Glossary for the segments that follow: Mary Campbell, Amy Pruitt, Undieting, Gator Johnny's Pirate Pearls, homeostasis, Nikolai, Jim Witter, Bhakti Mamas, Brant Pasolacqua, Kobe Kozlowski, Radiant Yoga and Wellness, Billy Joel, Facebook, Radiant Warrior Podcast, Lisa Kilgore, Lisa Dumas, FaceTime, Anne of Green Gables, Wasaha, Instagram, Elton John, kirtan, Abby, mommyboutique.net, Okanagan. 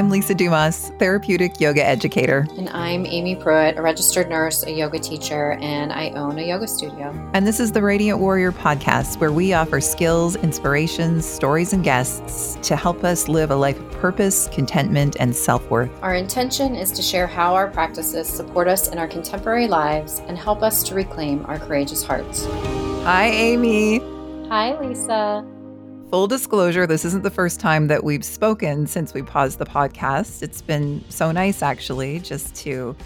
I'm Lisa Dumas, therapeutic yoga educator. And I'm Amy Pruitt, a registered nurse, a yoga teacher, and I own a yoga studio. And this is the Radiant Warrior Podcast, where we offer skills, inspirations, stories, and guests to help us live a life of purpose, contentment, and self-worth. Our intention is to share how our practices support us in our contemporary lives and help us to reclaim our courageous hearts. Hi, Amy. Hi, Lisa. Full disclosure, this isn't the first time that we've spoken since we paused the podcast. It's been so nice, actually, just to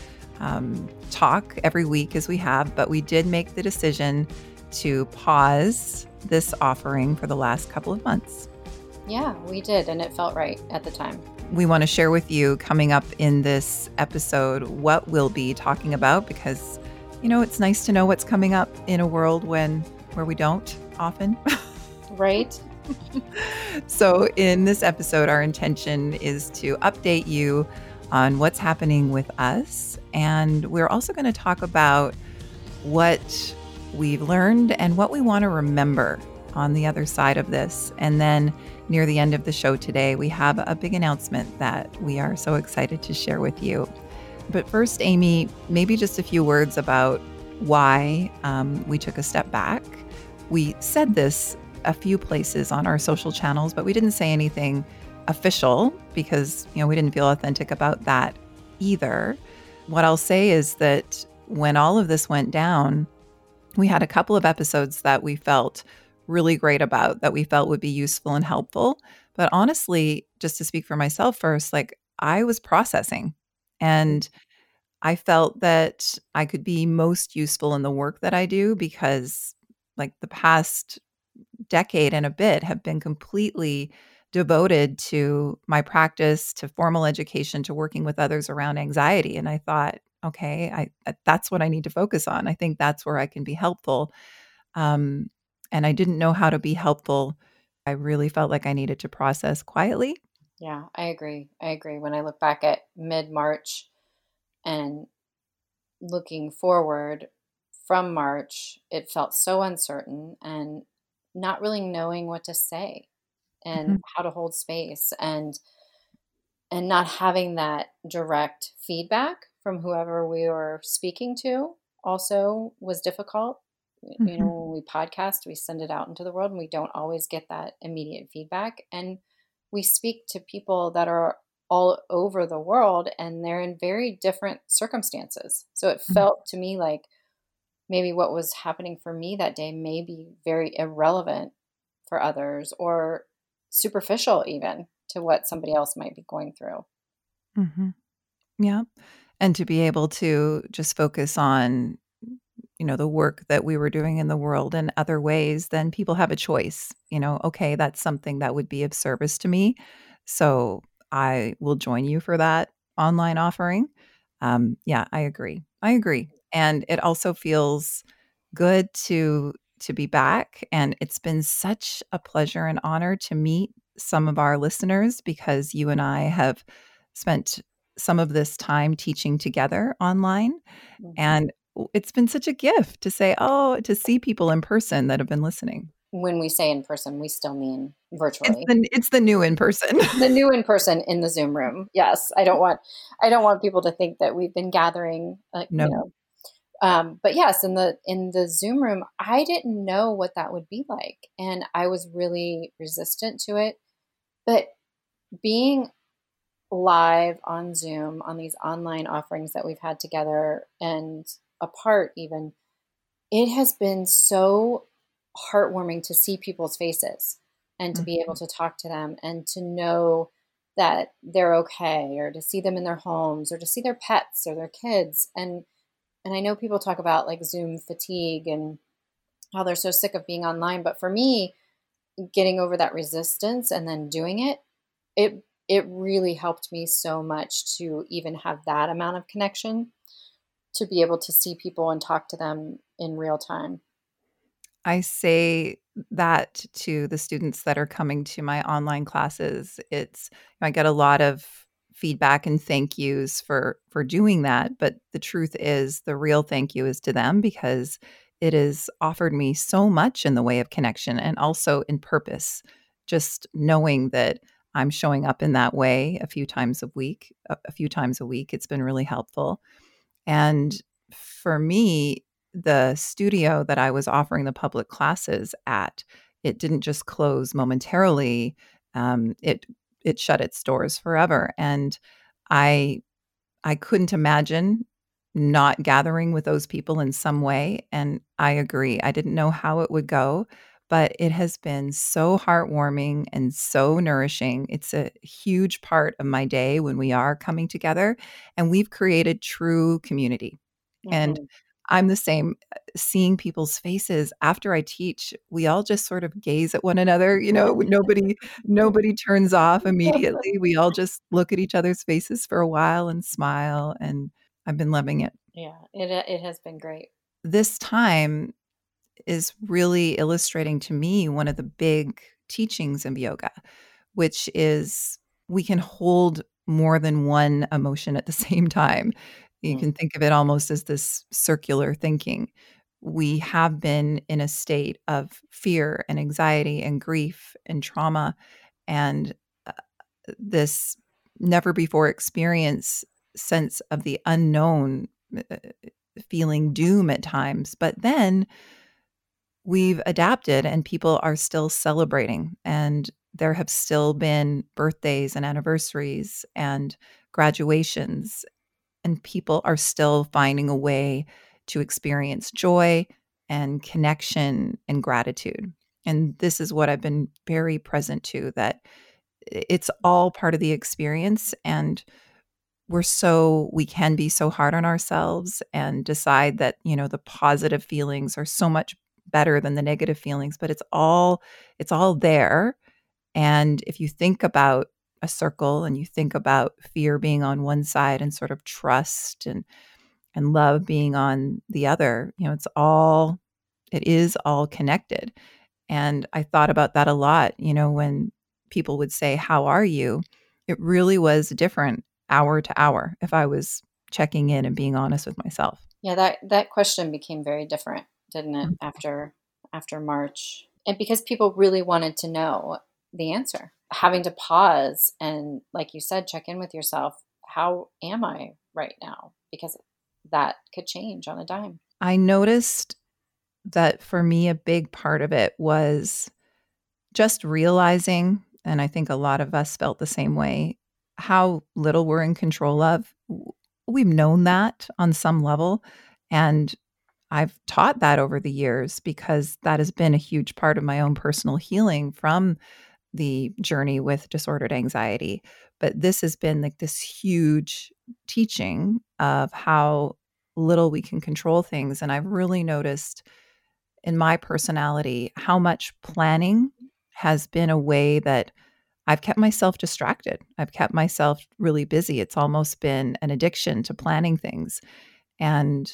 talk every week as we have. But we did make the decision to pause this offering for the last couple of months. Yeah, we did. And it felt right at the time. We want to share with you coming up in this episode what we'll be talking about, because, you know, it's nice to know what's coming up in a world where we don't often. Right. So in this episode, our intention is to update you on what's happening with us. And we're also going to talk about what we've learned and what we want to remember on the other side of this. And then near the end of the show today, we have a big announcement that we are so excited to share with you. But first, Amy, maybe just a few words about why we took a step back. We said this a few places on our social channels, but we didn't say anything official because, you know, we didn't feel authentic about that either. What I'll say is that when all of this went down, we had a couple of episodes that we felt really great about, that we felt would be useful and helpful. But honestly, just to speak for myself first, like, I was processing and I felt that I could be most useful in the work that I do because, like, the past decade and a bit have been completely devoted to my practice, to formal education, to working with others around anxiety. And I thought, okay, that's what I need to focus on. I think that's where I can be helpful. And I didn't know how to be helpful. I really felt like I needed to process quietly. Yeah, I agree. When I look back at mid-March and looking forward from March, it felt so uncertain and not really knowing what to say and how to hold space and not having that direct feedback from whoever we were speaking to also was difficult. Mm-hmm. You know, when we podcast, we send it out into the world and we don't always get that immediate feedback. And we speak to people that are all over the world and they're in very different circumstances. So it felt to me like maybe what was happening for me that day may be very irrelevant for others or superficial even to what somebody else might be going through. Mm-hmm. Yeah. And to be able to just focus on, you know, the work that we were doing in the world in other ways, then people have a choice, you know, okay, that's something that would be of service to me. So I will join you for that online offering. Yeah, I agree. And it also feels good to be back. And it's been such a pleasure and honor to meet some of our listeners because you and I have spent some of this time teaching together online. Mm-hmm. And it's been such a gift to say, oh, to see people in person that have been listening. When we say in person, we still mean virtually. It's the new in person. The new in person in the Zoom room. Yes. I don't want people to think that we've been gathering, like, no. You know. But yes, in the Zoom room, I didn't know what that would be like. And I was really resistant to it, but being live on Zoom on these online offerings that we've had together and apart even, it has been so heartwarming to see people's faces and to be able to talk to them and to know that they're okay, or to see them in their homes, or to see their pets or their kids. And I know people talk about, like, Zoom fatigue and how they're so sick of being online. But for me, getting over that resistance and then doing it, it really helped me so much to even have that amount of connection, to be able to see people and talk to them in real time. I say that to the students that are coming to my online classes. It's, you know, I get a lot of feedback and thank yous for doing that. But the truth is, the real thank you is to them, because it has offered me so much in the way of connection and also in purpose, just knowing that I'm showing up in that way a few times a week. It's been really helpful. And for me, the studio that I was offering the public classes at, it didn't just close momentarily. It shut its doors forever. And I couldn't imagine not gathering with those people in some way. And I agree. I didn't know how it would go, but it has been so heartwarming and so nourishing. It's a huge part of my day when we are coming together, and we've created true community. Mm-hmm. And I'm the same, seeing people's faces after I teach, we all just sort of gaze at one another. You know, nobody turns off immediately. We all just look at each other's faces for a while and smile, and I've been loving it. Yeah, it has been great. This time is really illustrating to me one of the big teachings of yoga, which is we can hold more than one emotion at the same time. You can think of it almost as this circular thinking. We have been in a state of fear and anxiety and grief and trauma, and this never before experience sense of the unknown, feeling doom at times. But then we've adapted, and people are still celebrating, and there have still been birthdays and anniversaries and graduations. And people are still finding a way to experience joy and connection and gratitude. And this is what I've been very present to, that it's all part of the experience. And we can be so hard on ourselves and decide that, you know, the positive feelings are so much better than the negative feelings, but it's all there. And if you think about a circle, and you think about fear being on one side and sort of trust and love being on the other, you know, it is all connected. And I thought about that a lot, you know, when people would say, "How are you?" It really was different hour to hour if I was checking in and being honest with myself. Yeah, that question became very different, didn't it? Mm-hmm. After March, and because people really wanted to know the answer. Having to pause and, like you said, check in with yourself. How am I right now? Because that could change on a dime. I noticed that for me, a big part of it was just realizing, and I think a lot of us felt the same way, how little we're in control of. We've known that on some level. And I've taught that over the years because that has been a huge part of my own personal healing from the journey with disordered anxiety. But this has been like this huge teaching of how little we can control things. And I've really noticed in my personality how much planning has been a way that I've kept myself distracted. I've kept myself really busy. It's almost been an addiction to planning things. And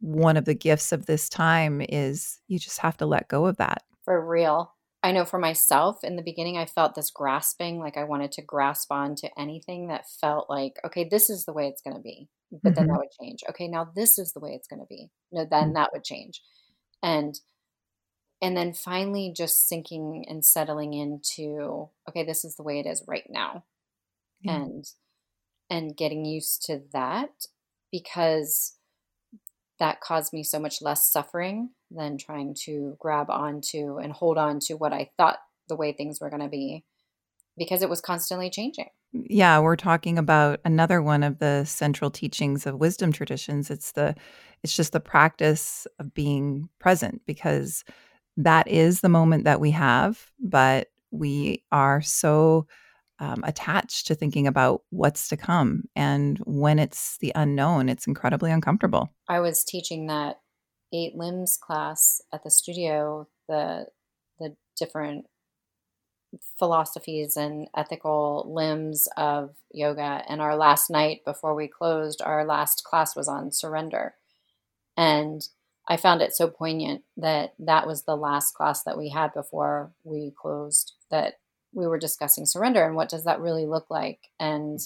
one of the gifts of this time is you just have to let go of that. For real. I know for myself, in the beginning, I felt this grasping, like I wanted to grasp on to anything that felt like, okay, this is the way it's going to be. But mm-hmm. Then that would change. Okay, now this is the way it's going to be. No, then that would change. And then finally just sinking and settling into, okay, this is the way it is right now. Mm-hmm. And getting used to that, because that caused me so much less suffering than trying to grab onto and hold on to what I thought the way things were going to be, because it was constantly changing. Yeah, we're talking about another one of the central teachings of wisdom traditions. It's just the practice of being present, because that is the moment that we have, but we are so attached to thinking about what's to come. And when it's the unknown, it's incredibly uncomfortable. I was teaching that 8 limbs class at the studio, the different philosophies and ethical limbs of yoga. And our last night before we closed, our last class was on surrender. And I found it so poignant that was the last class that we had before we closed, that we were discussing surrender and what does that really look like, and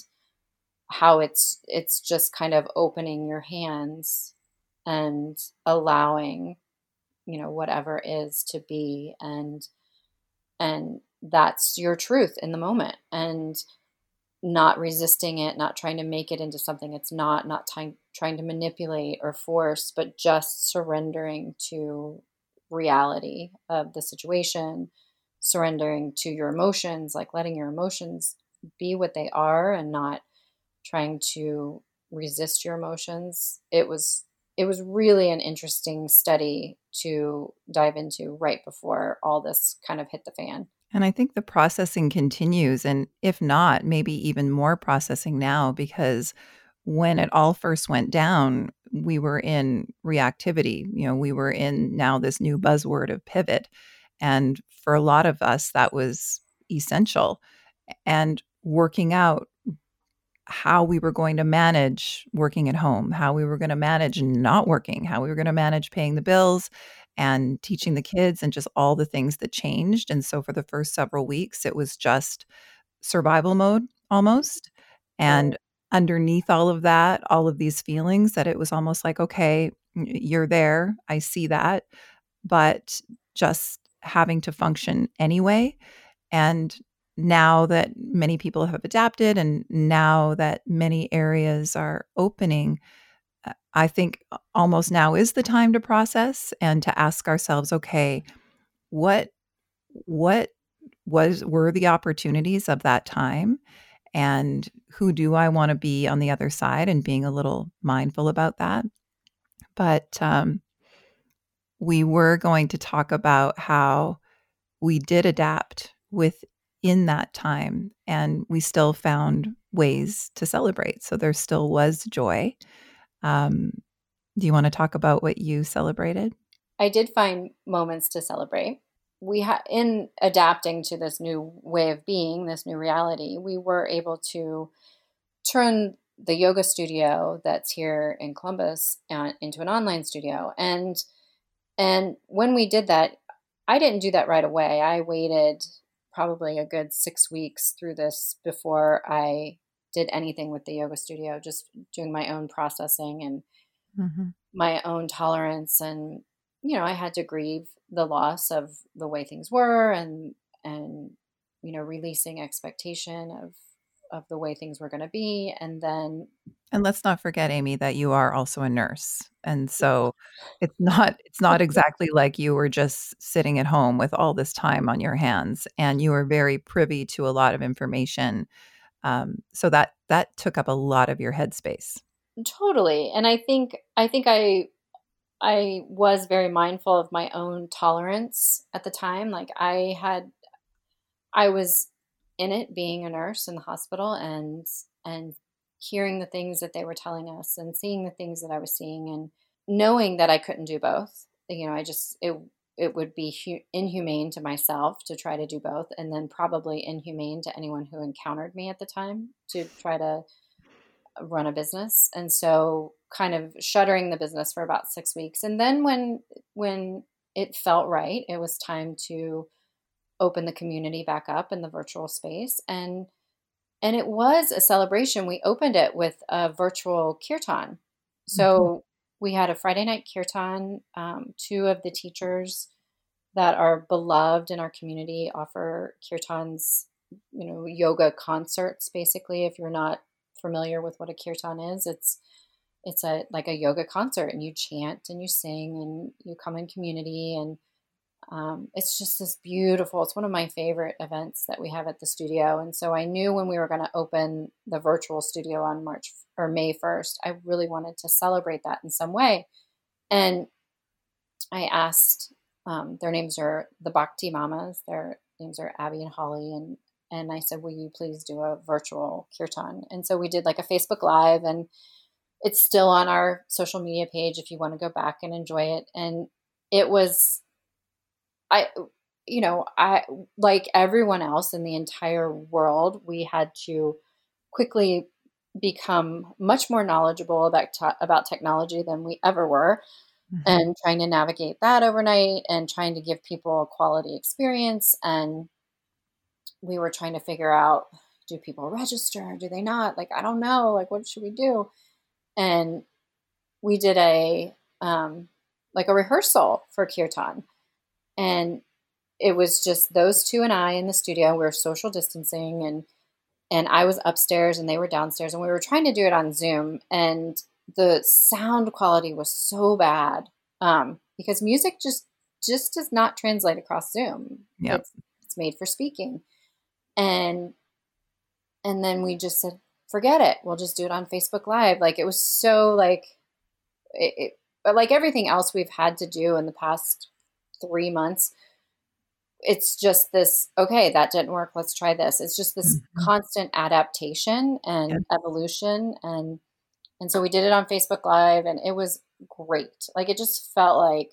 how it's just kind of opening your hands and allowing, you know, whatever is to be, and that's your truth in the moment, and not resisting it, not trying to make it into something it's not, trying to manipulate or force, but just surrendering to reality of the situation, surrendering to your emotions, like letting your emotions be what they are and not trying to resist your emotions. It was really an interesting study to dive into right before all this kind of hit the fan. And I think the processing continues, and if not, maybe even more processing now, because when it all first went down, we were in reactivity. You know, we were in now this new buzzword of pivot. And for a lot of us, that was essential. And working out how we were going to manage working at home, how we were going to manage not working, how we were going to manage paying the bills and teaching the kids, and just all the things that changed. And so for the first several weeks, it was just survival mode almost. And underneath all of that, all of these feelings that it was almost like, okay, you're there, I see that, but just having to function anyway. And now that many people have adapted and now that many areas are opening, I think almost now is the time to process and to ask ourselves, okay, what were the opportunities of that time, and who do I want to be on the other side, and being a little mindful about that. But we were going to talk about how we did adapt within that time, and we still found ways to celebrate. So there still was joy. Do you want to talk about what you celebrated? I did find moments to celebrate. We in adapting to this new way of being, this new reality, we were able to turn the yoga studio that's here in Columbus into an online studio. And when we did that, I didn't do that right away. I waited probably a good 6 weeks through this before I did anything with the yoga studio, just doing my own processing and my own tolerance. And, you know, I had to grieve the loss of the way things were, and, you know, releasing expectation of the way things were going to be. And let's not forget, Amy, that you are also a nurse. And so it's not exactly like you were just sitting at home with all this time on your hands, and you were very privy to a lot of information. So that took up a lot of your headspace. Totally. And I think I was very mindful of my own tolerance at the time. Like I was in it being a nurse in the hospital and hearing the things that they were telling us and seeing the things that I was seeing, and knowing that I couldn't do both. You know, it would be inhumane to myself to try to do both, and then probably inhumane to anyone who encountered me at the time to try to run a business. And so kind of shuttering the business for about 6 weeks. And then when it felt right, it was time to open the community back up in the virtual space. And it was a celebration. We opened it with a virtual kirtan. So we had a Friday night kirtan. Two of the teachers that are beloved in our community offer kirtans, you know, yoga concerts, basically. If you're not familiar with what a kirtan is, it's like a yoga concert, and you chant and you sing and you come in community, and it's just this beautiful, it's one of my favorite events that we have at the studio. And so I knew when we were going to open the virtual studio on March or May 1st, I really wanted to celebrate that in some way. And I asked, their names are the Bhakti Mamas. Their names are Abby and Holly. And I said, will you please do a virtual kirtan? And so we did like a Facebook Live, and it's still on our social media page if you want to go back and enjoy it. And it was, I, like everyone else in the entire world, we had to quickly become much more knowledgeable about technology than we ever were, and trying to navigate that overnight, and trying to give people a quality experience. And we were trying to figure out, do people register? Do they not? Like, I don't know. Like, what should we do? And we did a rehearsal for kirtan. And it was just those two and I in the studio. We were social distancing, and I was upstairs and they were downstairs, and we were trying to do it on Zoom, and the sound quality was so bad because music just does not translate across Zoom. Yep. It's made for speaking. And then we just said, forget it. We'll just do it on Facebook Live. Like, it was so like, but like everything else we've had to do in the past 3 months, it's just this, okay, that didn't work. Let's try this. It's just this mm-hmm. constant adaptation and yep. evolution. And so we did it on Facebook Live, and it was great. Like, it just felt like,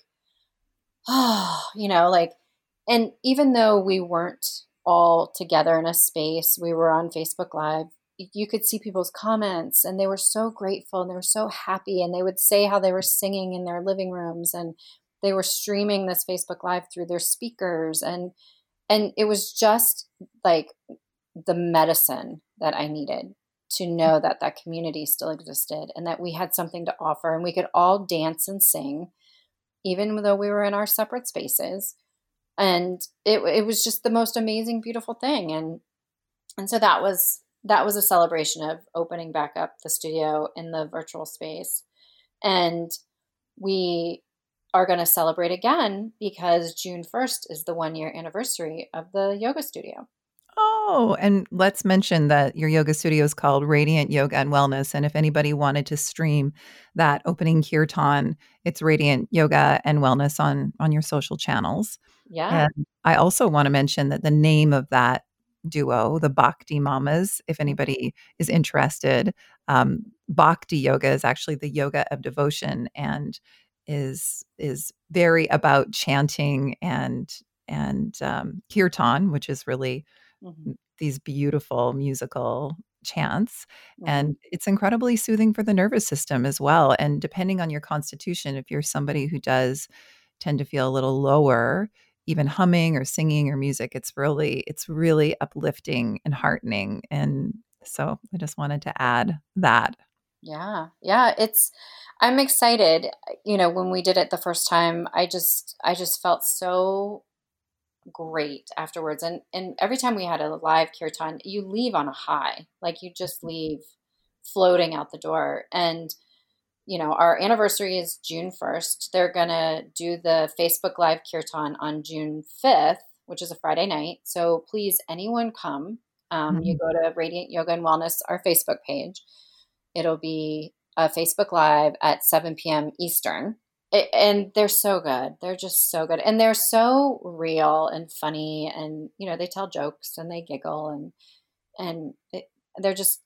and even though we weren't all together in a space, we were on Facebook Live, you could see people's comments, and they were so grateful and they were so happy, and they would say how they were singing in their living rooms, and they were streaming this Facebook Live through their speakers. And it was just like the medicine that I needed to know that that community still existed and that we had something to offer, and we could all dance and sing, even though we were in our separate spaces. And it was just the most amazing, beautiful thing. And so that was a celebration of opening back up the studio in the virtual space. And we are going to celebrate again because June 1st is the 1-year anniversary of the yoga studio. Oh, and let's mention that your yoga studio is called Radiant Yoga and Wellness. And if anybody wanted to stream that opening kirtan, it's Radiant Yoga and Wellness on your social channels. Yeah. And I also want to mention that the name of that duo, the Bhakti Mamas, if anybody is interested, Bhakti yoga is actually the yoga of devotion, and is very about chanting and kirtan, which is really mm-hmm. these beautiful musical chants. Mm-hmm. And it's incredibly soothing for the nervous system as well. And depending on your constitution, if you're somebody who does tend to feel a little lower, even humming or singing or music, it's really uplifting and heartening. And so I just wanted to add that. Yeah. Yeah. I'm excited. You know, when we did it the first time, I just felt so great afterwards. And every time we had a live kirtan, you leave on a high, like you just leave floating out the door. And, you know, our anniversary is June 1st. They're going to do the Facebook Live kirtan on June 5th, which is a Friday night. So please, anyone come. Mm-hmm. You go to Radiant Yoga and Wellness, our Facebook page. It'll be a Facebook Live at 7 p.m. Eastern. And they're so good. They're just so good. And they're so real and funny. And, you know, they tell jokes and they giggle. And they're just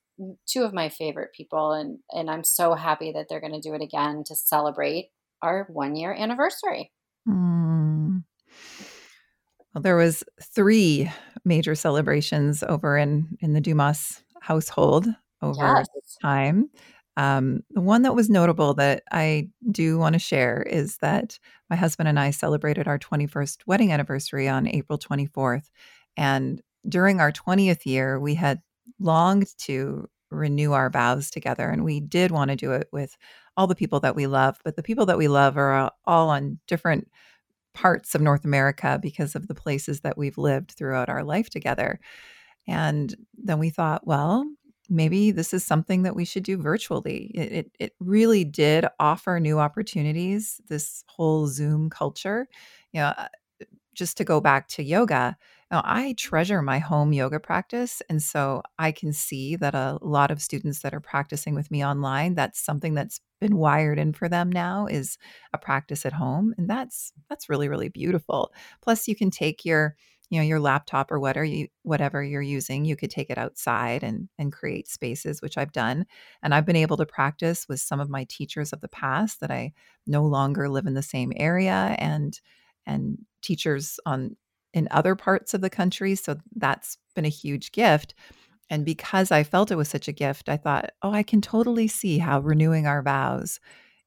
two of my favorite people. And I'm so happy that they're going to do it again to celebrate our 1-year anniversary. Mm. Well, there was 3 major celebrations over in the Dumas household over yes. time. The one that was notable that I do want to share is that my husband and I celebrated our 21st wedding anniversary on April 24th. And during our 20th year, we had longed to renew our vows together. And we did want to do it with all the people that we love, but the people that we love are all on different parts of North America because of the places that we've lived throughout our life together. And then we thought, well, maybe this is something that we should do virtually. It really did offer new opportunities, this whole Zoom culture. You know, just to go back to yoga, now I treasure my home yoga practice. And so I can see that a lot of students that are practicing with me online, that's something that's been wired in for them now is a practice at home. And that's really, really beautiful. Plus you can take your laptop or whatever you're using, you could take it outside and create spaces, which I've done. And I've been able to practice with some of my teachers of the past that I no longer live in the same area and teachers in other parts of the country. So that's been a huge gift. And because I felt it was such a gift, I thought, oh, I can totally see how renewing our vows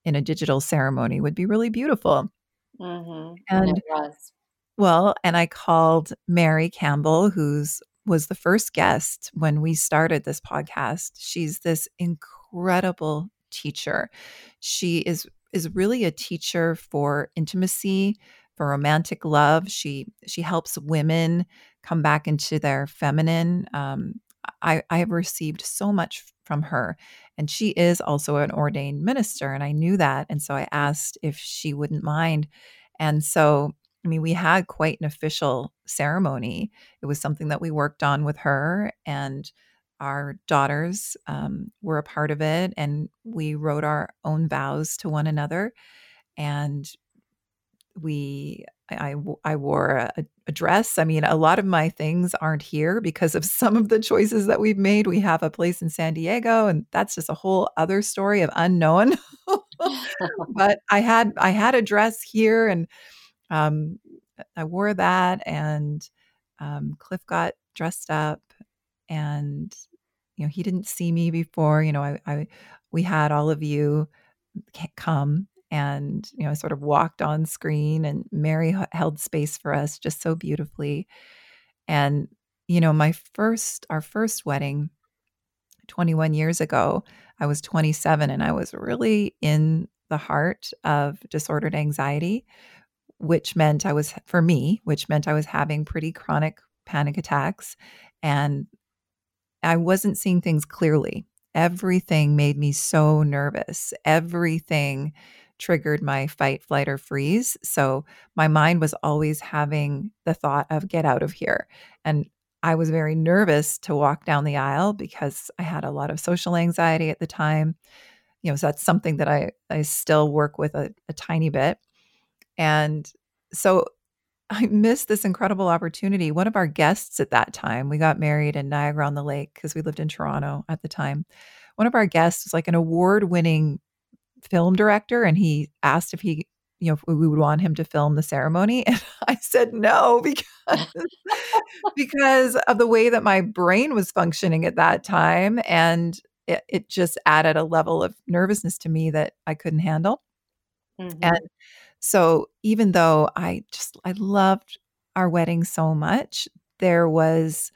in a digital ceremony would be really beautiful. Mm-hmm. And it was. Well, and I called Mary Campbell, who was the first guest when we started this podcast. She's this incredible teacher. She is really a teacher for intimacy, for romantic love. She helps women come back into their feminine. I have received so much from her, and she is also an ordained minister, and I knew that. And so I asked if she wouldn't mind. And so, I mean, we had quite an official ceremony. It was something that we worked on with her, and our daughters were a part of it, and we wrote our own vows to one another. And I wore a dress. I mean, a lot of my things aren't here because of some of the choices that we've made. We have a place in San Diego, and that's just a whole other story of unknown. But I had a dress here, and I wore that, and Cliff got dressed up, and you know, he didn't see me before. You know, we had all of you come. And, you know, I sort of walked on screen, and Mary held space for us just so beautifully. And, you know, our first wedding 21 years ago, I was 27, and I was really in the heart of disordered anxiety, which meant I was having pretty chronic panic attacks, and I wasn't seeing things clearly. Everything made me so nervous. Everything triggered my fight, flight, or freeze. So my mind was always having the thought of get out of here. And I was very nervous to walk down the aisle because I had a lot of social anxiety at the time. You know, so that's something that I still work with a tiny bit. And so I missed this incredible opportunity. One of our guests at that time, we got married in Niagara-on-the-Lake because we lived in Toronto at the time. One of our guests was like an award-winning film director, and he asked if he, you know, if we would want him to film the ceremony. And I said no because of the way that my brain was functioning at that time, and it just added a level of nervousness to me that I couldn't handle. Mm-hmm. And so even though I loved our wedding so much, there was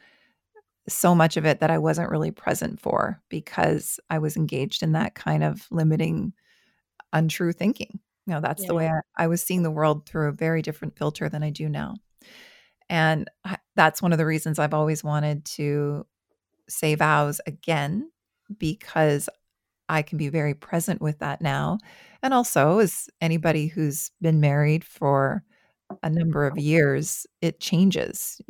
so much of it that I wasn't really present for because I was engaged in that kind of limiting untrue thinking. You know, that's the way I was seeing the world through a very different filter than I do now. And that's one of the reasons I've always wanted to say vows again, because I can be very present with that now. And also, as anybody who's been married for a number of years, it changes.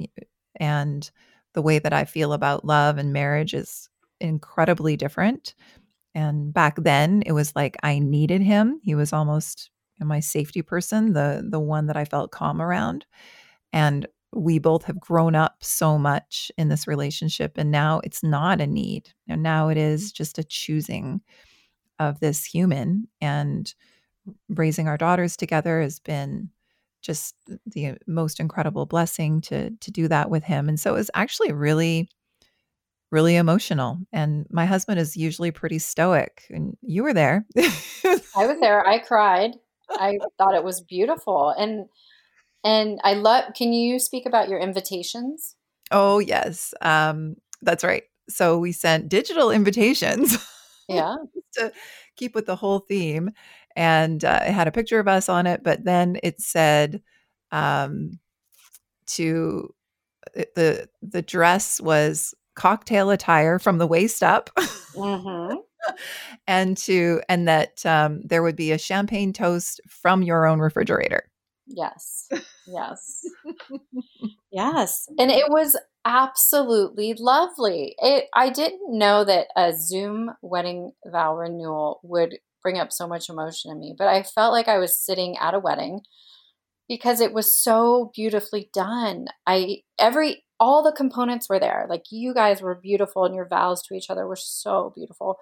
And the way that I feel about love and marriage is incredibly different. And back then it was like I needed him. He was almost my safety person, the one that I felt calm around. And we both have grown up so much in this relationship. And now it's not a need. And now it is just a choosing of this human. And raising our daughters together has been just the most incredible blessing to do that with him. And so it was actually really, really emotional. And my husband is usually pretty stoic, and you were there. I was there. I cried. I thought it was beautiful. And I love, can you speak about your invitations? Oh, yes. That's right. So we sent digital invitations. Yeah. To keep with the whole theme. And it had a picture of us on it, but then it said to the dress was cocktail attire from the waist up. Mm-hmm. and that there would be a champagne toast from your own refrigerator. Yes. Yes. And it was absolutely lovely. I didn't know that a Zoom wedding vow renewal would bring up so much emotion in me, but I felt like I was sitting at a wedding because it was so beautifully done. All the components were there. Like, you guys were beautiful, and your vows to each other were so beautiful,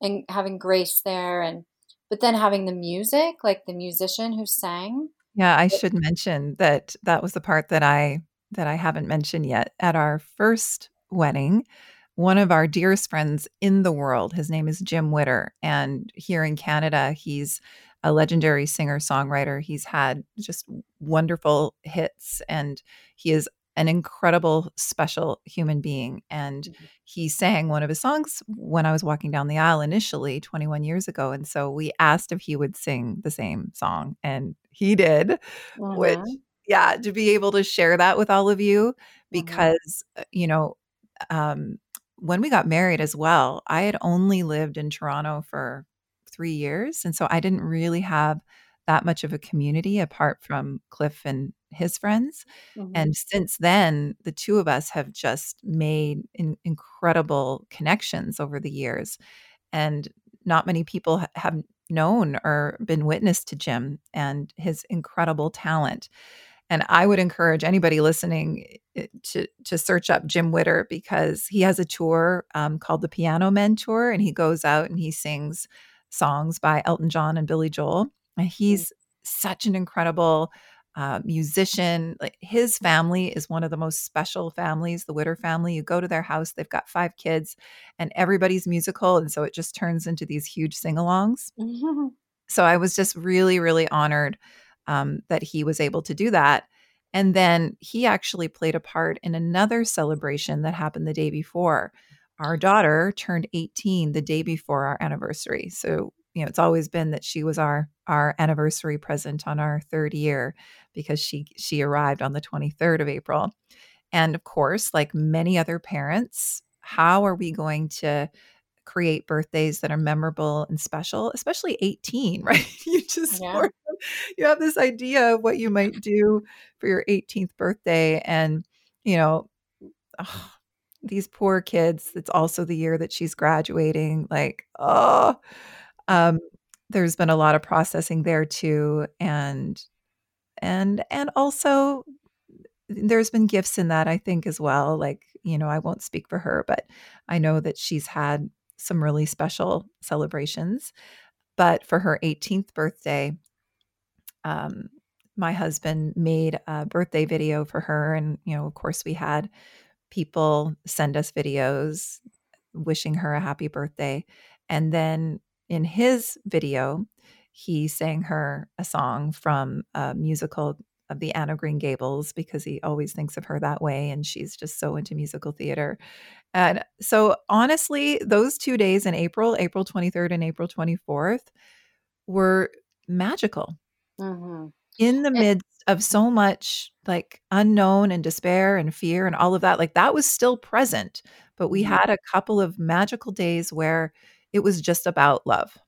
and having Grace there. But then having the music, like the musician who sang. Yeah. I should mention that was the part that I haven't mentioned yet. At our first wedding, one of our dearest friends in the world, his name is Jim Witter. And here in Canada, he's a legendary singer songwriter. He's had just wonderful hits, and he is an incredible, special human being. And he sang one of his songs when I was walking down the aisle initially 21 years ago. And so we asked if he would sing the same song, and he did, which, yeah, to be able to share that with all of you, because, you know, when we got married as well, I had only lived in Toronto for 3 years. And so I didn't really have that much of a community apart from Cliff and his friends. And since then, the two of us have just made incredible connections over the years. And not many people have known or been witness to Jim and his incredible talent. And I would encourage anybody listening to search up Jim Witter, because he has a tour called the Piano Men Tour, and he goes out and he sings songs by Elton John and Billy Joel. And he's such an incredible musician. Like, his family is one of the most special families, the Witter family. You go to their house, they've got 5 kids, and everybody's musical. And so it just turns into these huge sing-alongs. So I was just really, really honored that he was able to do that. And then he actually played a part in another celebration that happened the day before. Our daughter turned 18 the day before our anniversary. So, you know, it's always been that she was our anniversary present on our 3rd year, because she arrived on the 23rd of April. And of course, like many other parents, how are we going to create birthdays that are memorable and special, especially 18, right? You just you have this idea of what you might do for your 18th birthday. And, you know, these poor kids, it's also the year that she's graduating. Like, there's been a lot of processing there too. And also there's been gifts in that, I think, as well. Like, you know, I won't speak for her, but I know that she's had some really special celebrations. But for her 18th birthday, my husband made a birthday video for her. And, you know, of course, we had people send us videos wishing her a happy birthday. And then in his video, he sang her a song from a musical of the Anne of Green Gables, because he always thinks of her that way. And she's just so into musical theater. And so honestly, those 2 days in April, April 23rd and April 24th, were magical. In the midst of so much like unknown and despair and fear and all of that, like that was still present, but we had a couple of magical days where it was just about love.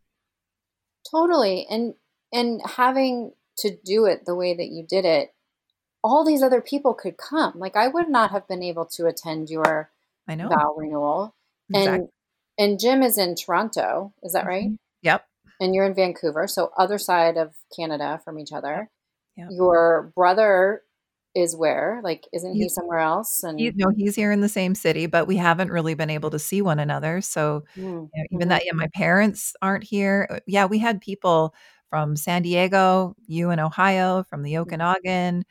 Totally. And having to do it the way that you did it, all these other people could come. Like, I would not have been able to attend your vow renewal. Exactly. And Jim is in Toronto. Is that right? Yep. And you're in Vancouver. So other side of Canada from each other. Yep. Your brother is where? Like, isn't he somewhere else? And he's here in the same city, but we haven't really been able to see one another. So even that, my parents aren't here. Yeah, we had people from San Diego, you in Ohio, from the Okanagan.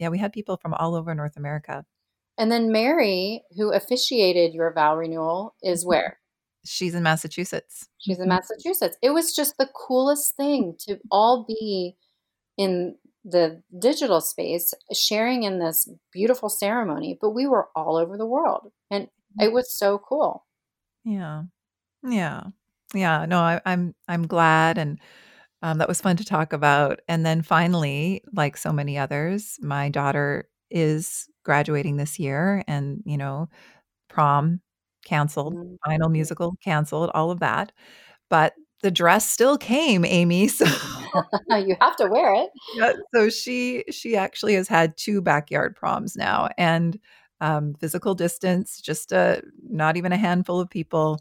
We had people from all over North America. And then Mary, who officiated your vow renewal, is where? She's in Massachusetts. She's in Massachusetts. It was just the coolest thing to all be in the digital space, sharing in this beautiful ceremony, but we were all over the world, and it was so cool. Yeah. No, I'm glad. And that was fun to talk about. And then finally, like so many others, my daughter is graduating this year, and, you know, prom canceled, final musical canceled, all of that. But the dress still came, Amy. So you have to wear it. Yeah, so she actually has had 2 backyard proms now, and physical distance, just not even a handful of people,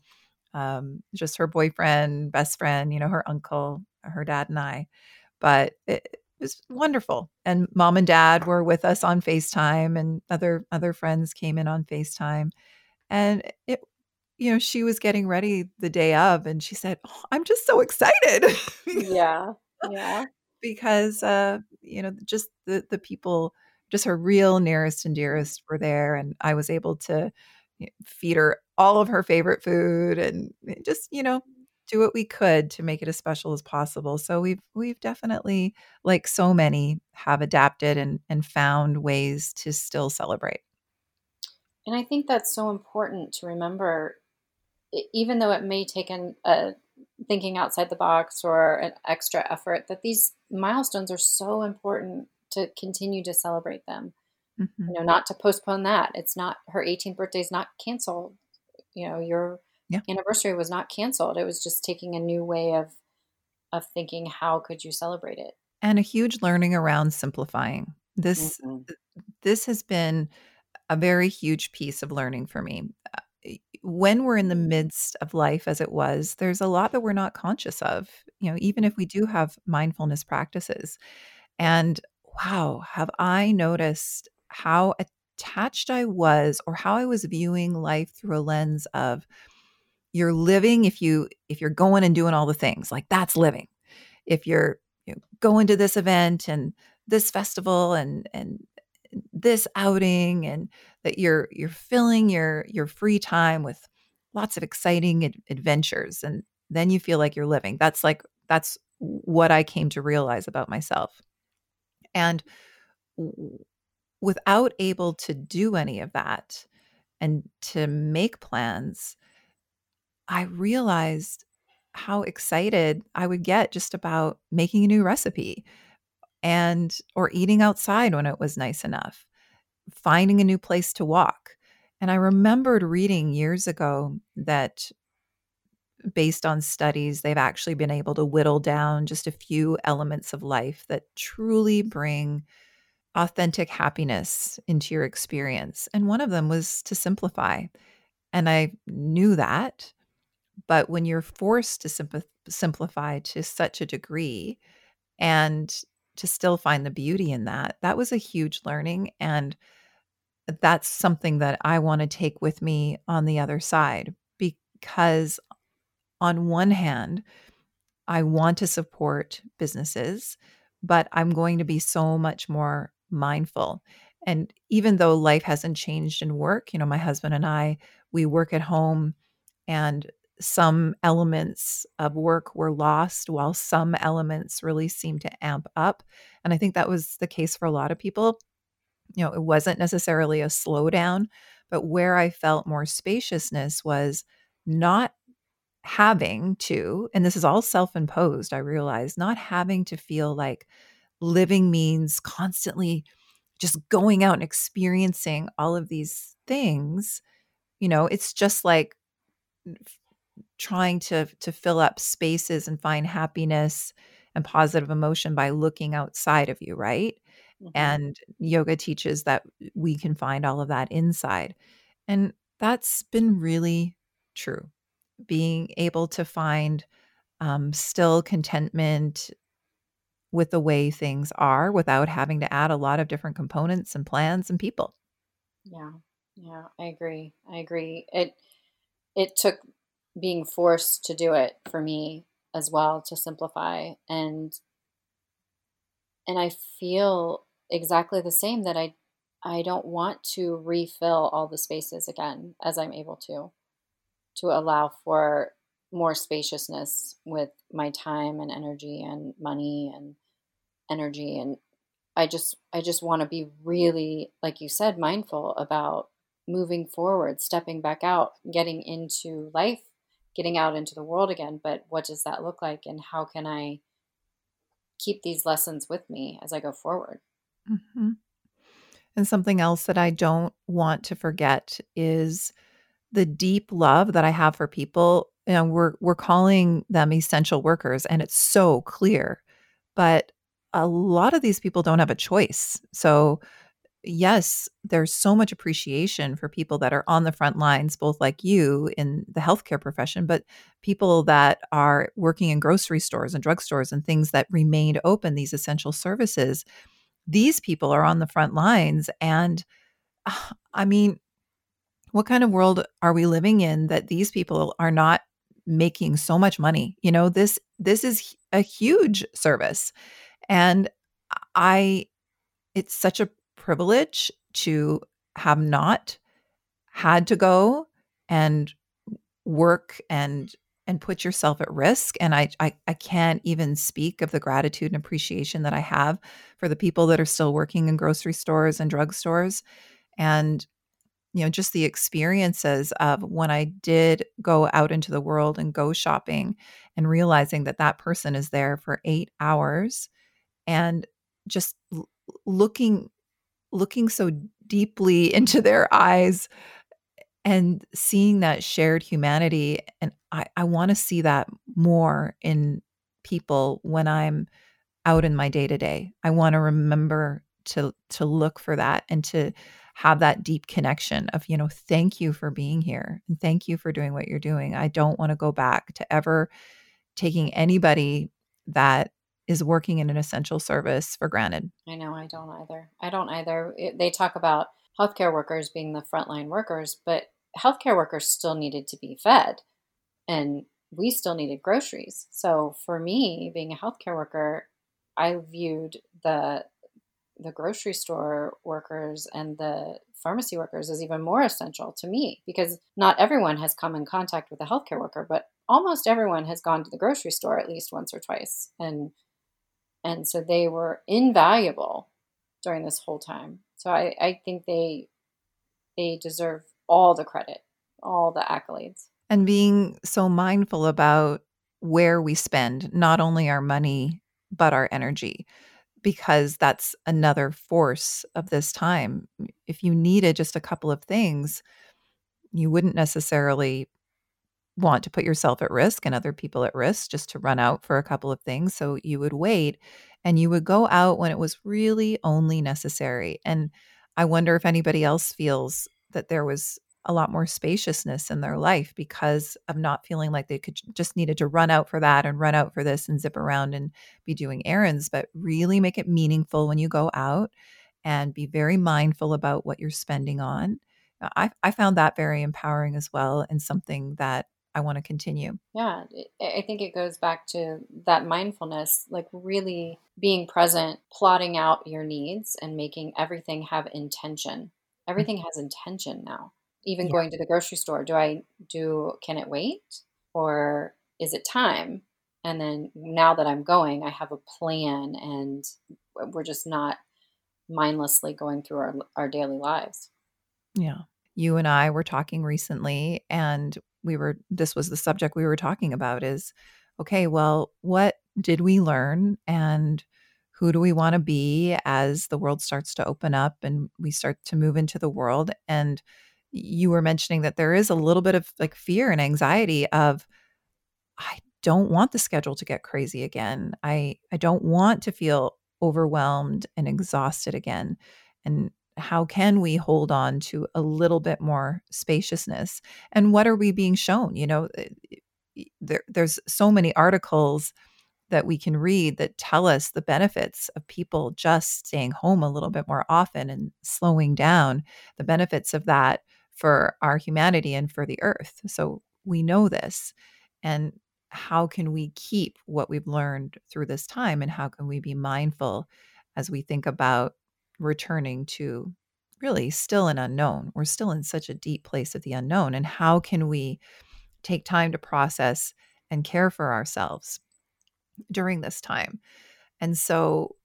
just her boyfriend, best friend, you know, her uncle, her dad, and I. But it was wonderful. And mom and dad were with us on FaceTime, and other friends came in on FaceTime, and it. You know, she was getting ready the day of, and she said, I'm just so excited. Yeah. Because, you know, just the people, just her real nearest and dearest were there. And I was able to feed her all of her favorite food, and just, you know, do what we could to make it as special as possible. So we've definitely, like so many, have adapted and found ways to still celebrate. And I think that's so important to remember, even though it may take thinking outside the box or an extra effort, that these milestones are so important to continue to celebrate them. Mm-hmm. You know, not to postpone that. It's not, her 18th birthday is not canceled. You know, your anniversary was not canceled. It was just taking a new way of thinking, how could you celebrate it? And a huge learning around simplifying. This has been a very huge piece of learning for me. When we're in the midst of life as it was, there's a lot that we're not conscious of, you know, even if we do have mindfulness practices. And wow, have I noticed how attached I was, or how I was viewing life through a lens of, you're living if you're going and doing all the things, like that's living. If you're, you know, going to this event and this festival and this outing, and that you're filling your free time with lots of exciting adventures, and then you feel like you're living. That's what I came to realize about myself. And without able to do any of that and to make plans, I realized how excited I would get just about making a new recipe, and or eating outside when it was nice enough, finding a new place to walk. And I remembered reading years ago that based on studies, they've actually been able to whittle down just a few elements of life that truly bring authentic happiness into your experience. And one of them was to simplify. And I knew that. But when you're forced to simplify to such a degree and to still find the beauty in that, that was a huge learning. And that's something that I want to take with me on the other side, because on one hand, I want to support businesses, but I'm going to be so much more mindful. And even though life hasn't changed in work, you know, my husband and I, we work at home, and some elements of work were lost while some elements really seemed to amp up. And I think that was the case for a lot of people. You know, it wasn't necessarily a slowdown, but where I felt more spaciousness was not having to, and this is all self-imposed, I realized, not having to feel like living means constantly just going out and experiencing all of these things. You know, it's just like trying to fill up spaces and find happiness and positive emotion by looking outside of you, right? Mm-hmm. And yoga teaches that we can find all of that inside. And that's been really true. Being able to find still contentment with the way things are without having to add a lot of different components and plans and people. Yeah, I agree. It took being forced to do it for me as well, to simplify. And I feel exactly the same, that I don't want to refill all the spaces again as I'm able to allow for more spaciousness with my time and energy and money and energy. And I just want to be really, like you said, mindful about moving forward, stepping back out, getting into life, getting out into the world again. But what does that look like? And how can I keep these lessons with me as I go forward? Mm-hmm. And something else that I don't want to forget is the deep love that I have for people. You know, we're calling them essential workers, and it's so clear, but a lot of these people don't have a choice. So yes, there's so much appreciation for people that are on the front lines, both like you in the healthcare profession, but people that are working in grocery stores and drugstores and things that remained open, these essential services. These people are on the front lines. And I mean, what kind of world are we living in that these people are not making so much money? You know, this is a huge service. And it's such a privilege to have not had to go and work and and put yourself at risk. And I can't even speak of the gratitude and appreciation that I have for the people that are still working in grocery stores and drugstores. And, you know, just the experiences of when I did go out into the world and go shopping and realizing that that person is there for 8 hours and just looking so deeply into their eyes and seeing that shared humanity. And I want to see that more in people when I'm out in my day-to-day. I want to remember to look for that and to have that deep connection of, you know, thank you for being here and thank you for doing what you're doing. I don't want to go back to ever taking anybody that is working in an essential service for granted. I know, I don't either. They talk about healthcare workers being the frontline workers, but healthcare workers still needed to be fed and we still needed groceries. So for me, being a healthcare worker, I viewed the grocery store workers and the pharmacy workers is even more essential to me, because not everyone has come in contact with a healthcare worker, but almost everyone has gone to the grocery store at least once or twice. And so they were invaluable during this whole time. So I think they deserve all the credit, all the accolades. And being so mindful about where we spend, not only our money, but our energy. Because that's another force of this time. If you needed just a couple of things, you wouldn't necessarily want to put yourself at risk and other people at risk just to run out for a couple of things. So you would wait and you would go out when it was really only necessary. And I wonder if anybody else feels that there was a lot more spaciousness in their life because of not feeling like they could just needed to run out for that and run out for this and zip around and be doing errands, but really make it meaningful when you go out and be very mindful about what you're spending on. I found that very empowering as well, and something that I want to continue. Yeah. I think it goes back to that mindfulness, like really being present, plotting out your needs and making everything have intention. Everything has intention now. Even going to the grocery store, can it wait or is it time? And then now that I'm going, I have a plan and we're just not mindlessly going through our daily lives. Yeah. You and I were talking recently and this was the subject we were talking about is, okay, well, what did we learn and who do we want to be as the world starts to open up and we start to move into the world? And you were mentioning that there is a little bit of like fear and anxiety of, I don't want the schedule to get crazy again. I don't want to feel overwhelmed and exhausted again. And how can we hold on to a little bit more spaciousness? And what are we being shown? You know, there's so many articles that we can read that tell us the benefits of people just staying home a little bit more often and slowing down, the benefits of that for our humanity and for the earth. So we know this. And how can we keep what we've learned through this time? And how can we be mindful as we think about returning to really still an unknown? We're still in such a deep place of the unknown. And how can we take time to process and care for ourselves during this time? And so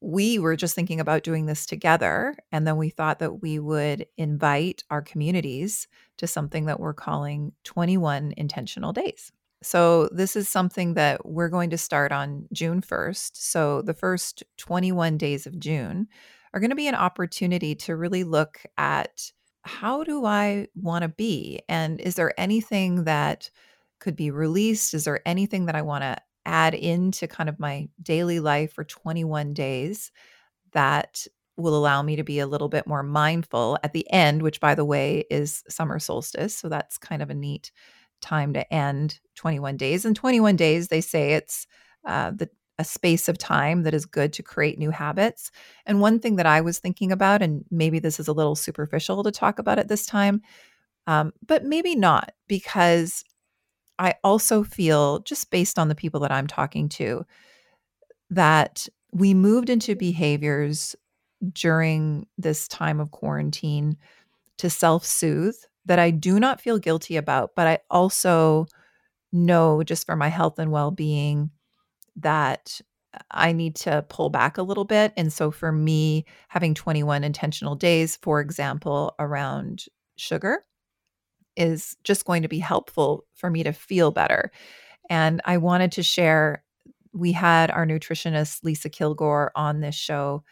we were just thinking about doing this together. And then we thought that we would invite our communities to something that we're calling 21 Intentional Days. So this is something that we're going to start on June 1st. So the first 21 days of June are going to be an opportunity to really look at, how do I want to be? And is there anything that could be released? Is there anything that I want to add into kind of my daily life for 21 days that will allow me to be a little bit more mindful at the end, which by the way is summer solstice. So that's kind of a neat time to end 21 days. And 21 days, they say it's a space of time that is good to create new habits. And one thing that I was thinking about, and maybe this is a little superficial to talk about at this time, but maybe not, because I also feel, just based on the people that I'm talking to, that we moved into behaviors during this time of quarantine to self-soothe that I do not feel guilty about, but I also know just for my health and well-being that I need to pull back a little bit. And so for me, having 21 intentional days, for example, around sugar is just going to be helpful for me to feel better. And I wanted to share, we had our nutritionist, Lisa Kilgore, on this show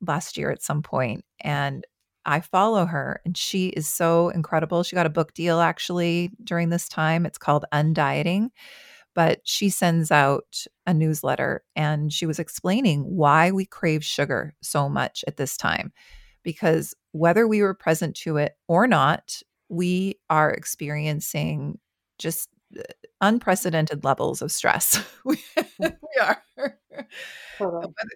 last year at some point, and I follow her, and she is so incredible. She got a book deal actually during this time. It's called Undieting, but she sends out a newsletter, and she was explaining why we crave sugar so much at this time, because whether we were present to it or not, we are experiencing just unprecedented levels of stress. We are.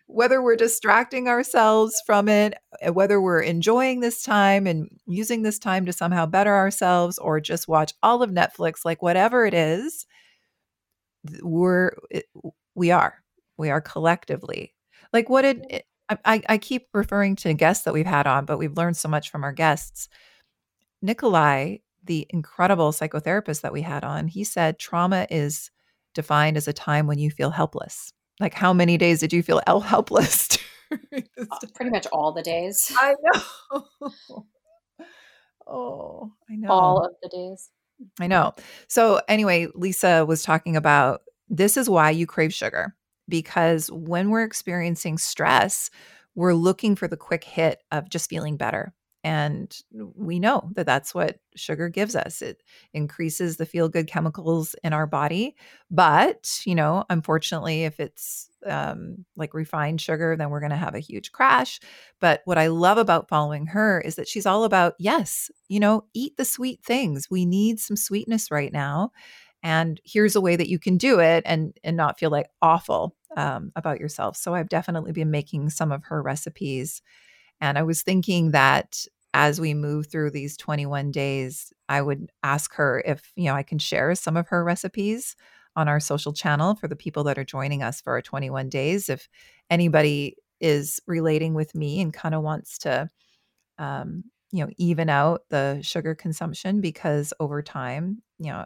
Whether we're distracting ourselves from it, whether we're enjoying this time and using this time to somehow better ourselves or just watch all of Netflix, like whatever it is, we are collectively like, what did I keep referring to guests that we've had on, but we've learned so much from our guests. Nikolai, the incredible psychotherapist that we had on, he said trauma is defined as a time when you feel helpless. Like, how many days did you feel helpless? Pretty much all the days. I know. Oh, I know. All of the days. I know. So anyway, Lisa was talking about this is why you crave sugar, because when we're experiencing stress, we're looking for the quick hit of just feeling better. And we know that that's what sugar gives us. It increases the feel-good chemicals in our body. But, you know, unfortunately, if it's like refined sugar, then we're going to have a huge crash. But what I love about following her is that she's all about, yes, you know, eat the sweet things. We need some sweetness right now. And here's a way that you can do it and not feel like awful about yourself. So I've definitely been making some of her recipes. And I was thinking that as we move through these 21 days, I would ask her if, you know, I can share some of her recipes on our social channel for the people that are joining us for our 21 days. If anybody is relating with me and kind of wants to, you know, even out the sugar consumption, because over time, you know,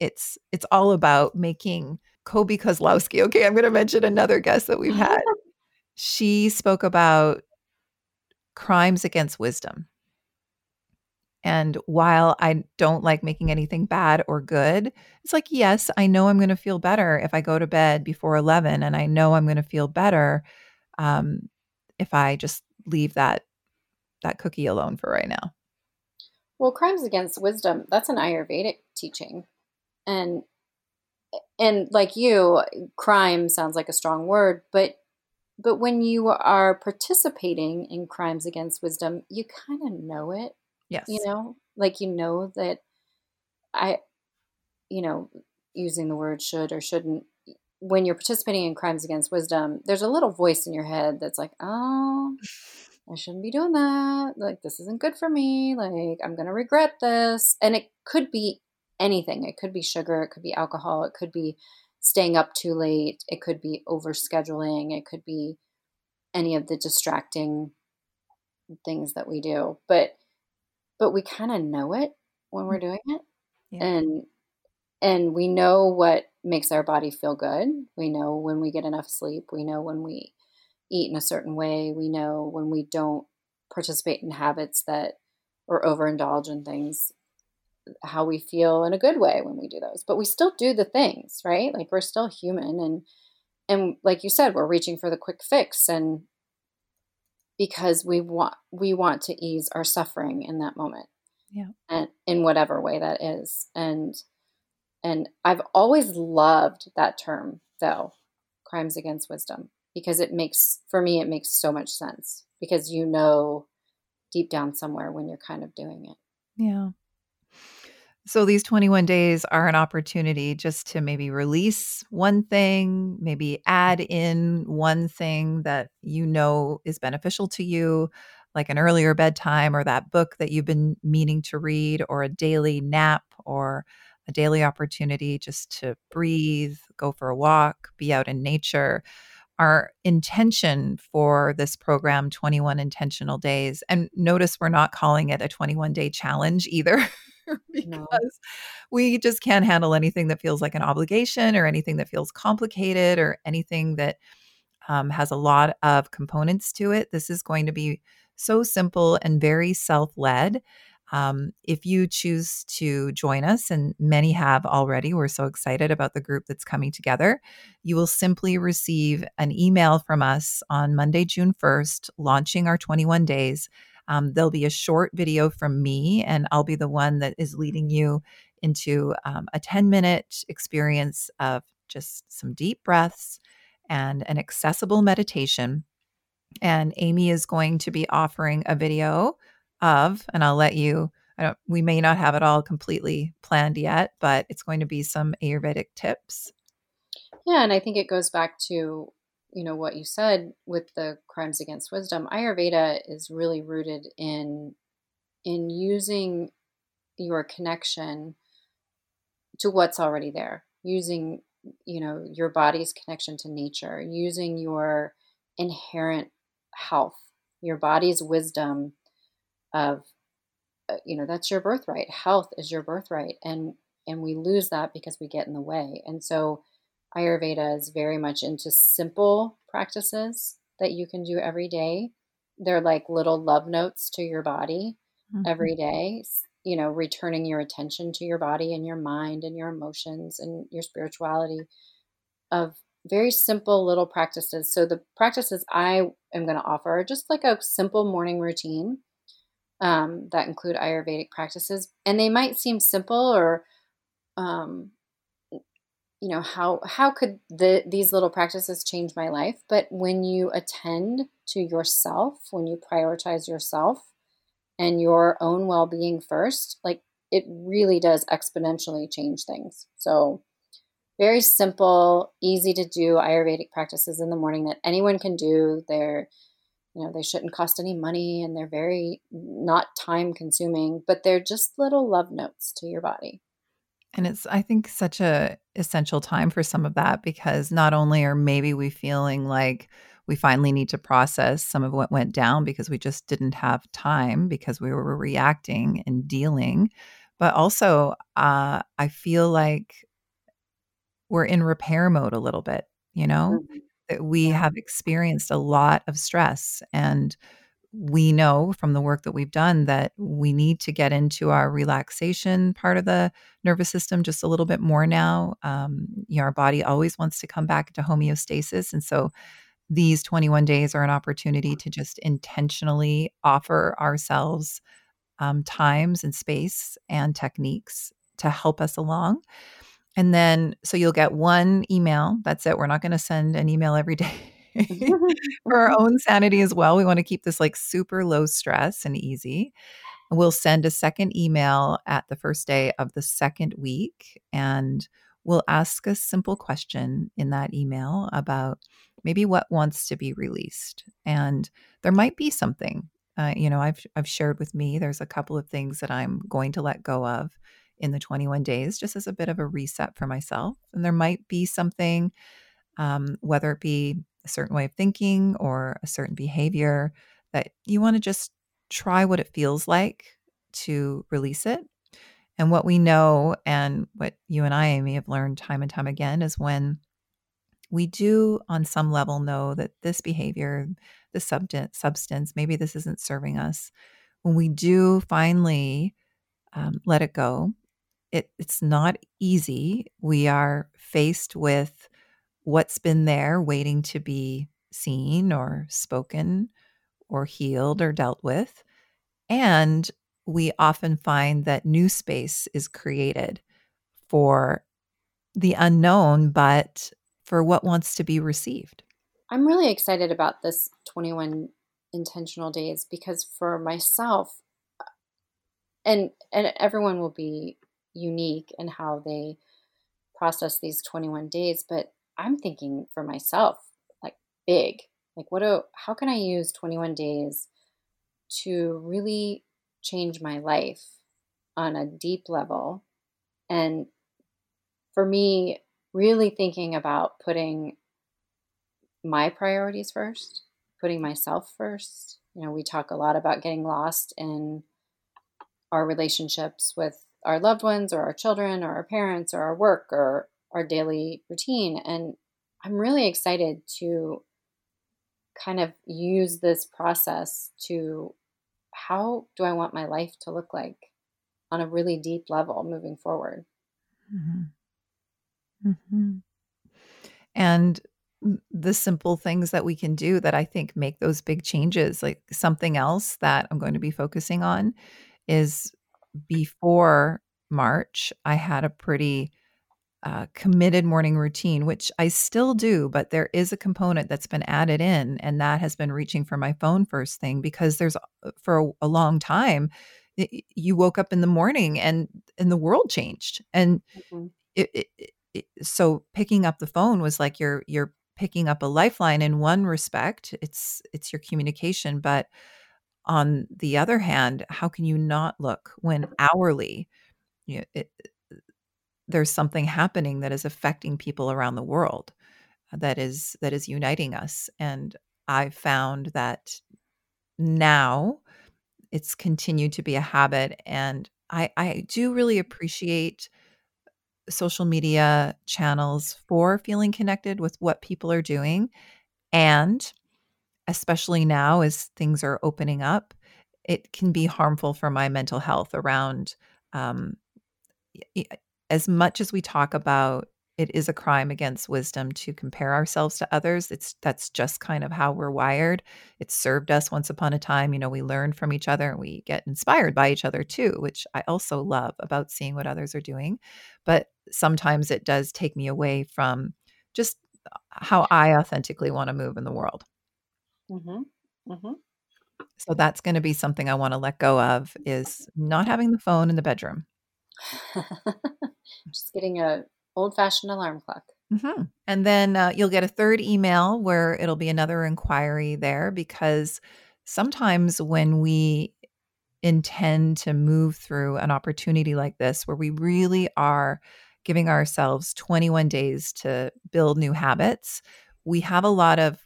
it's all about making Kobe Kozlowski. Okay, I'm going to mention another guest that we've had. She spoke about crimes against wisdom. And while I don't like making anything bad or good, it's like, yes, I know I'm going to feel better if I go to bed before 11, and I know I'm going to feel better if I just leave that cookie alone for right now. Well, crimes against wisdom, that's an Ayurvedic teaching. And like you, crime sounds like a strong word, but when you are participating in crimes against wisdom, you kind of know it. Yes. You know, like, you know that you know, using the word should or shouldn't, when you're participating in crimes against wisdom, there's a little voice in your head that's like, oh, I shouldn't be doing that. Like, this isn't good for me. Like, I'm going to regret this. And it could be anything. It could be sugar. It could be alcohol. It could be staying up too late. It could be overscheduling. It could be any of the distracting things that we do. But we kind of know it when we're doing it. Yeah. And we know what makes our body feel good. We know when we get enough sleep. We know when we eat in a certain way. We know when we don't participate in habits that, or overindulge in things, how we feel in a good way when we do those. But we still do the things, right? Like, we're still human. And like you said, we're reaching for the quick fix, and because we want to ease our suffering in that moment. Yeah. And in whatever way that is. And I've always loved that term though, crimes against wisdom, because it makes so much sense, because you know, deep down somewhere when you're kind of doing it. Yeah. So these 21 days are an opportunity just to maybe release one thing, maybe add in one thing that you know is beneficial to you, like an earlier bedtime or that book that you've been meaning to read, or a daily nap, or a daily opportunity just to breathe, go for a walk, be out in nature. our intention for this program, 21 Intentional Days. And notice we're not calling it a 21-day challenge either, because we just can't handle anything that feels like an obligation or anything that feels complicated or anything that has a lot of components to it. This is going to be so simple and very self-led. If you choose to join us, and many have already, we're so excited about the group that's coming together, you will simply receive an email from us on Monday, June 1st, launching our 21 days. There'll be a short video from me, and I'll be the one that is leading you into a 10-minute experience of just some deep breaths and an accessible meditation. And Amy is going to be offering a video of, and I'll let you, we may not have it all completely planned yet, but it's going to be some Ayurvedic tips. Yeah. And I think it goes back to, you know, what you said with the crimes against wisdom. Ayurveda is really rooted in using your connection to what's already there, using, you know, your body's connection to nature, using your inherent health, your body's wisdom of, you know, that's your birthright. Health is your birthright. And we lose that because we get in the way. And so Ayurveda is very much into simple practices that you can do every day. They're like little love notes to your body every day, you know, returning your attention to your body and your mind and your emotions and your spirituality, of very simple little practices. So the practices I am going to offer are just like a simple morning routine. That include Ayurvedic practices, and they might seem simple, or, you know, how could these little practices change my life? But when you attend to yourself, when you prioritize yourself and your own well-being first, like, it really does exponentially change things. So very simple, easy to do Ayurvedic practices in the morning that anyone can do. They're, you know, they shouldn't cost any money, and they're very not time consuming, but they're just little love notes to your body. And it's, I think, such a essential time for some of that, because not only are maybe we feeling like we finally need to process some of what went down because we just didn't have time because we were reacting and dealing, but also I feel like we're in repair mode a little bit, you know? Mm-hmm. That we have experienced a lot of stress, and we know from the work that we've done that we need to get into our relaxation part of the nervous system just a little bit more now. You know, our body always wants to come back to homeostasis. And so these 21 days are an opportunity to just intentionally offer ourselves times and space and techniques to help us along. And then, so you'll get one email. That's it. We're not going to send an email every day for our own sanity as well. We want to keep this like super low stress and easy. We'll send a second email at the first day of the second week. And we'll ask a simple question in that email about maybe what wants to be released. And there might be something, you know, I've shared with me, there's a couple of things that I'm going to let go of in the 21 days, just as a bit of a reset for myself. And there might be something, whether it be a certain way of thinking or a certain behavior, that you want to just try what it feels like to release it. And what we know, and what you and I, Amy, have learned time and time again, is when we do on some level know that this behavior, this substance, maybe this isn't serving us, when we do finally let it go, It's not easy. We are faced with what's been there waiting to be seen or spoken or healed or dealt with. And we often find that new space is created for the unknown, but for what wants to be received. I'm really excited about this 21 intentional days, because for myself, and everyone will be unique in how they process these 21 days. But I'm thinking for myself, like, big, like, how can I use 21 days to really change my life on a deep level? And for me, really thinking about putting my priorities first, putting myself first. You know, we talk a lot about getting lost in our relationships with our loved ones or our children or our parents or our work or our daily routine. And I'm really excited to kind of use this process to, how do I want my life to look like on a really deep level moving forward? Mm-hmm. Mm-hmm. And the simple things that we can do that I think make those big changes, like something else that I'm going to be focusing on is before March, I had a pretty committed morning routine, which I still do, but there is a component that's been added in, and that has been reaching for my phone first thing, because there's for a long time, you woke up in the morning and the world changed. And mm-hmm. So picking up the phone was like you're picking up a lifeline in one respect. It's your communication. But on the other hand, how can you not look when hourly, you know, there's something happening that is affecting people around the world that is uniting us. And I found that now it's continued to be a habit. And I do really appreciate social media channels for feeling connected with what people are doing. And especially now as things are opening up, it can be harmful for my mental health around, as much as we talk about, it is a crime against wisdom to compare ourselves to others. That's just kind of how we're wired. It served us once upon a time. You know, we learn from each other and we get inspired by each other too, which I also love about seeing what others are doing. But sometimes it does take me away from just how I authentically want to move in the world. Mm-hmm. Mm-hmm. So that's going to be something I want to let go of, is not having the phone in the bedroom. Just getting a old-fashioned alarm clock. Mm-hmm. And then you'll get a third email where it'll be another inquiry there, because sometimes when we intend to move through an opportunity like this, where we really are giving ourselves 21 days to build new habits, we have a lot of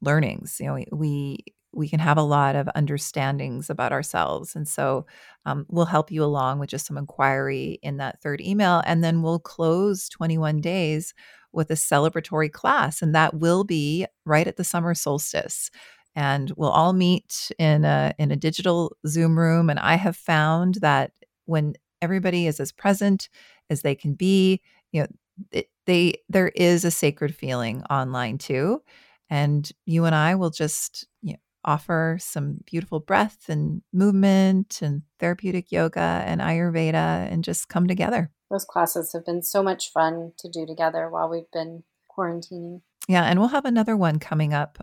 learnings. You know, we can have a lot of understandings about ourselves. And so we'll help you along with just some inquiry in that third email. And then we'll close 21 days with a celebratory class. And that will be right at the summer solstice. And we'll all meet in a digital Zoom room. And I have found that when everybody is as present as they can be, you know, there is a sacred feeling online too. And you and I will just, you know, offer some beautiful breath and movement and therapeutic yoga and Ayurveda and just come together. Those classes have been so much fun to do together while we've been quarantining. Yeah. And we'll have another one coming up,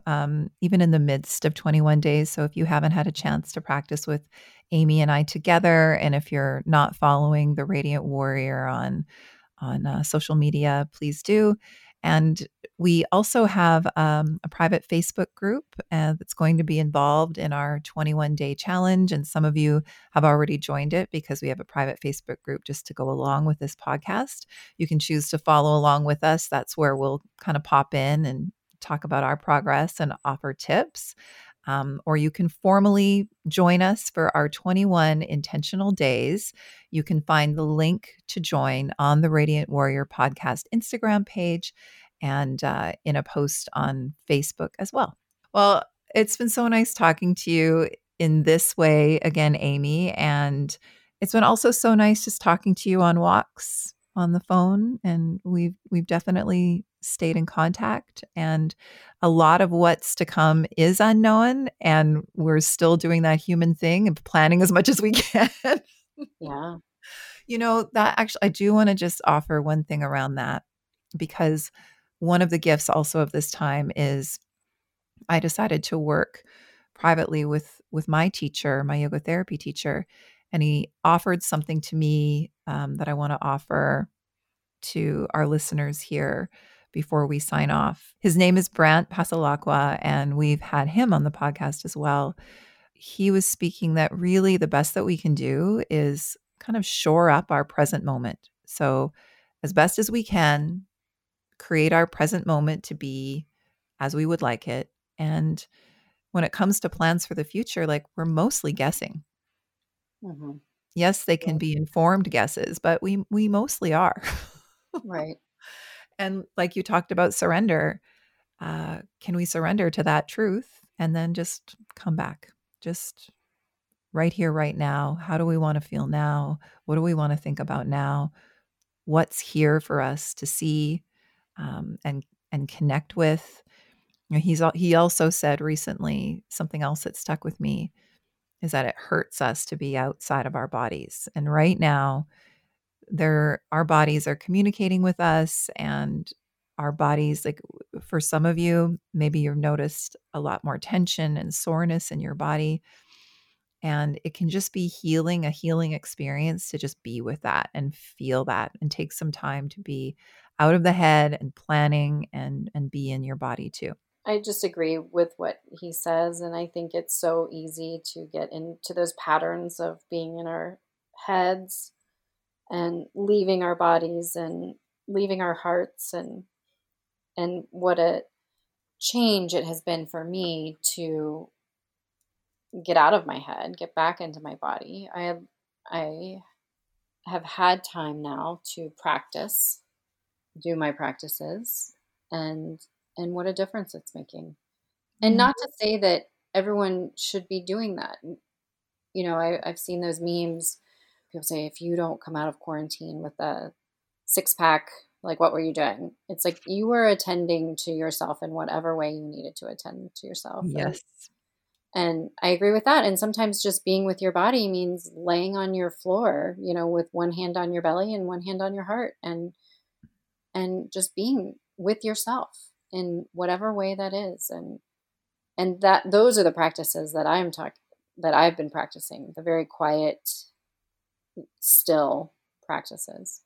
even in the midst of 21 days. So if you haven't had a chance to practice with Amy and I together, and if you're not following the Radiant Warrior on social media, please do. And we also have a private Facebook group that's going to be involved in our 21-day challenge. And some of you have already joined it, because we have a private Facebook group just to go along with this podcast. You can choose to follow along with us. That's where we'll kind of pop in and talk about our progress and offer tips. Or you can formally join us for our 21 intentional days. You can find the link to join on the Radiant Warrior Podcast Instagram page and in a post on Facebook as well. Well, it's been so nice talking to you in this way again, Amy. And it's been also so nice just talking to you on walks on the phone. And we've definitely stayed in contact, and a lot of what's to come is unknown, and we're still doing that human thing and planning as much as we can. Yeah. You know, that actually, I do want to just offer one thing around that, because one of the gifts also of this time is I decided to work privately with my teacher, my yoga therapy teacher, and he offered something to me that I want to offer to our listeners here before we sign off. His name is Brant Pasolacqua, and we've had him on the podcast as well. He was speaking that really the best that we can do is kind of shore up our present moment. So as best as we can, create our present moment to be as we would like it. And when it comes to plans for the future, like, we're mostly guessing. Mm-hmm. Yes, they can be informed guesses, but we mostly are. Right. And like you talked about surrender, can we surrender to that truth and then just come back? Just right here, right now. How do we want to feel now? What do we want to think about now? What's here for us to see and connect with? You know, he also said recently, something else that stuck with me, is that it hurts us to be outside of our bodies. And right now, our bodies are communicating with us, and our bodies, like for some of you, maybe you've noticed a lot more tension and soreness in your body. And it can just be a healing experience to just be with that and feel that, and take some time to be out of the head and planning and be in your body too. I just agree with what he says. And I think it's so easy to get into those patterns of being in our heads and leaving our bodies and leaving our hearts, and what a change it has been for me to get out of my head, get back into my body. I have had time now to practice, do my practices, and what a difference it's making. And not to say that everyone should be doing that. You know, I've seen those memes. People say, if you don't come out of quarantine with a 6-pack, like, what were you doing? It's like, you were attending to yourself in whatever way you needed to attend to yourself. Yes. And I agree with that. And sometimes just being with your body means laying on your floor, you know, with one hand on your belly and one hand on your heart, and just being with yourself in whatever way that is. And that, those are the practices that I've been practicing, the very quiet, still practices.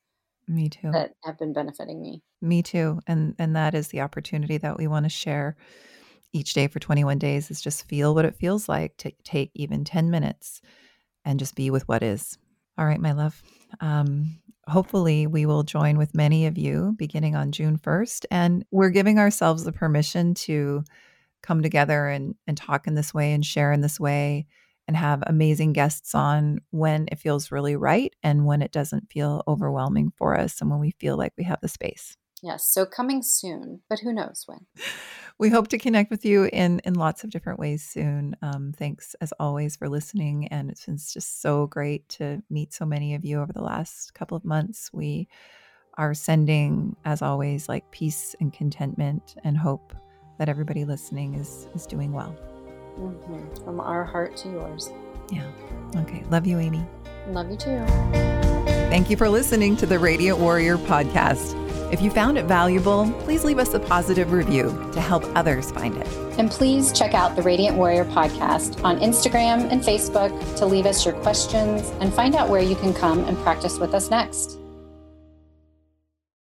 Me too. That have been benefiting me. Me too. And that is the opportunity that we want to share each day for 21 days, is just feel what it feels like to take even 10 minutes and just be with what is. All right, my love. Hopefully we will join with many of you beginning on June 1st. And we're giving ourselves the permission to come together and talk in this way and share in this way, and have amazing guests on when it feels really right and when it doesn't feel overwhelming for us, and when we feel like we have the space. Yes. So coming soon, but who knows when. We hope to connect with you in lots of different ways soon. Thanks as always for listening. And it's been just so great to meet so many of you over the last couple of months. We are sending, as always, like, peace and contentment, and hope that everybody listening is doing well. Mm-hmm. From our heart to yours. Yeah. Okay. Love you, Amy. Love you too. Thank you for listening to the Radiant Warrior Podcast. If you found it valuable, please leave us a positive review to help others find it. And please check out the Radiant Warrior Podcast on Instagram and Facebook to leave us your questions and find out where you can come and practice with us next.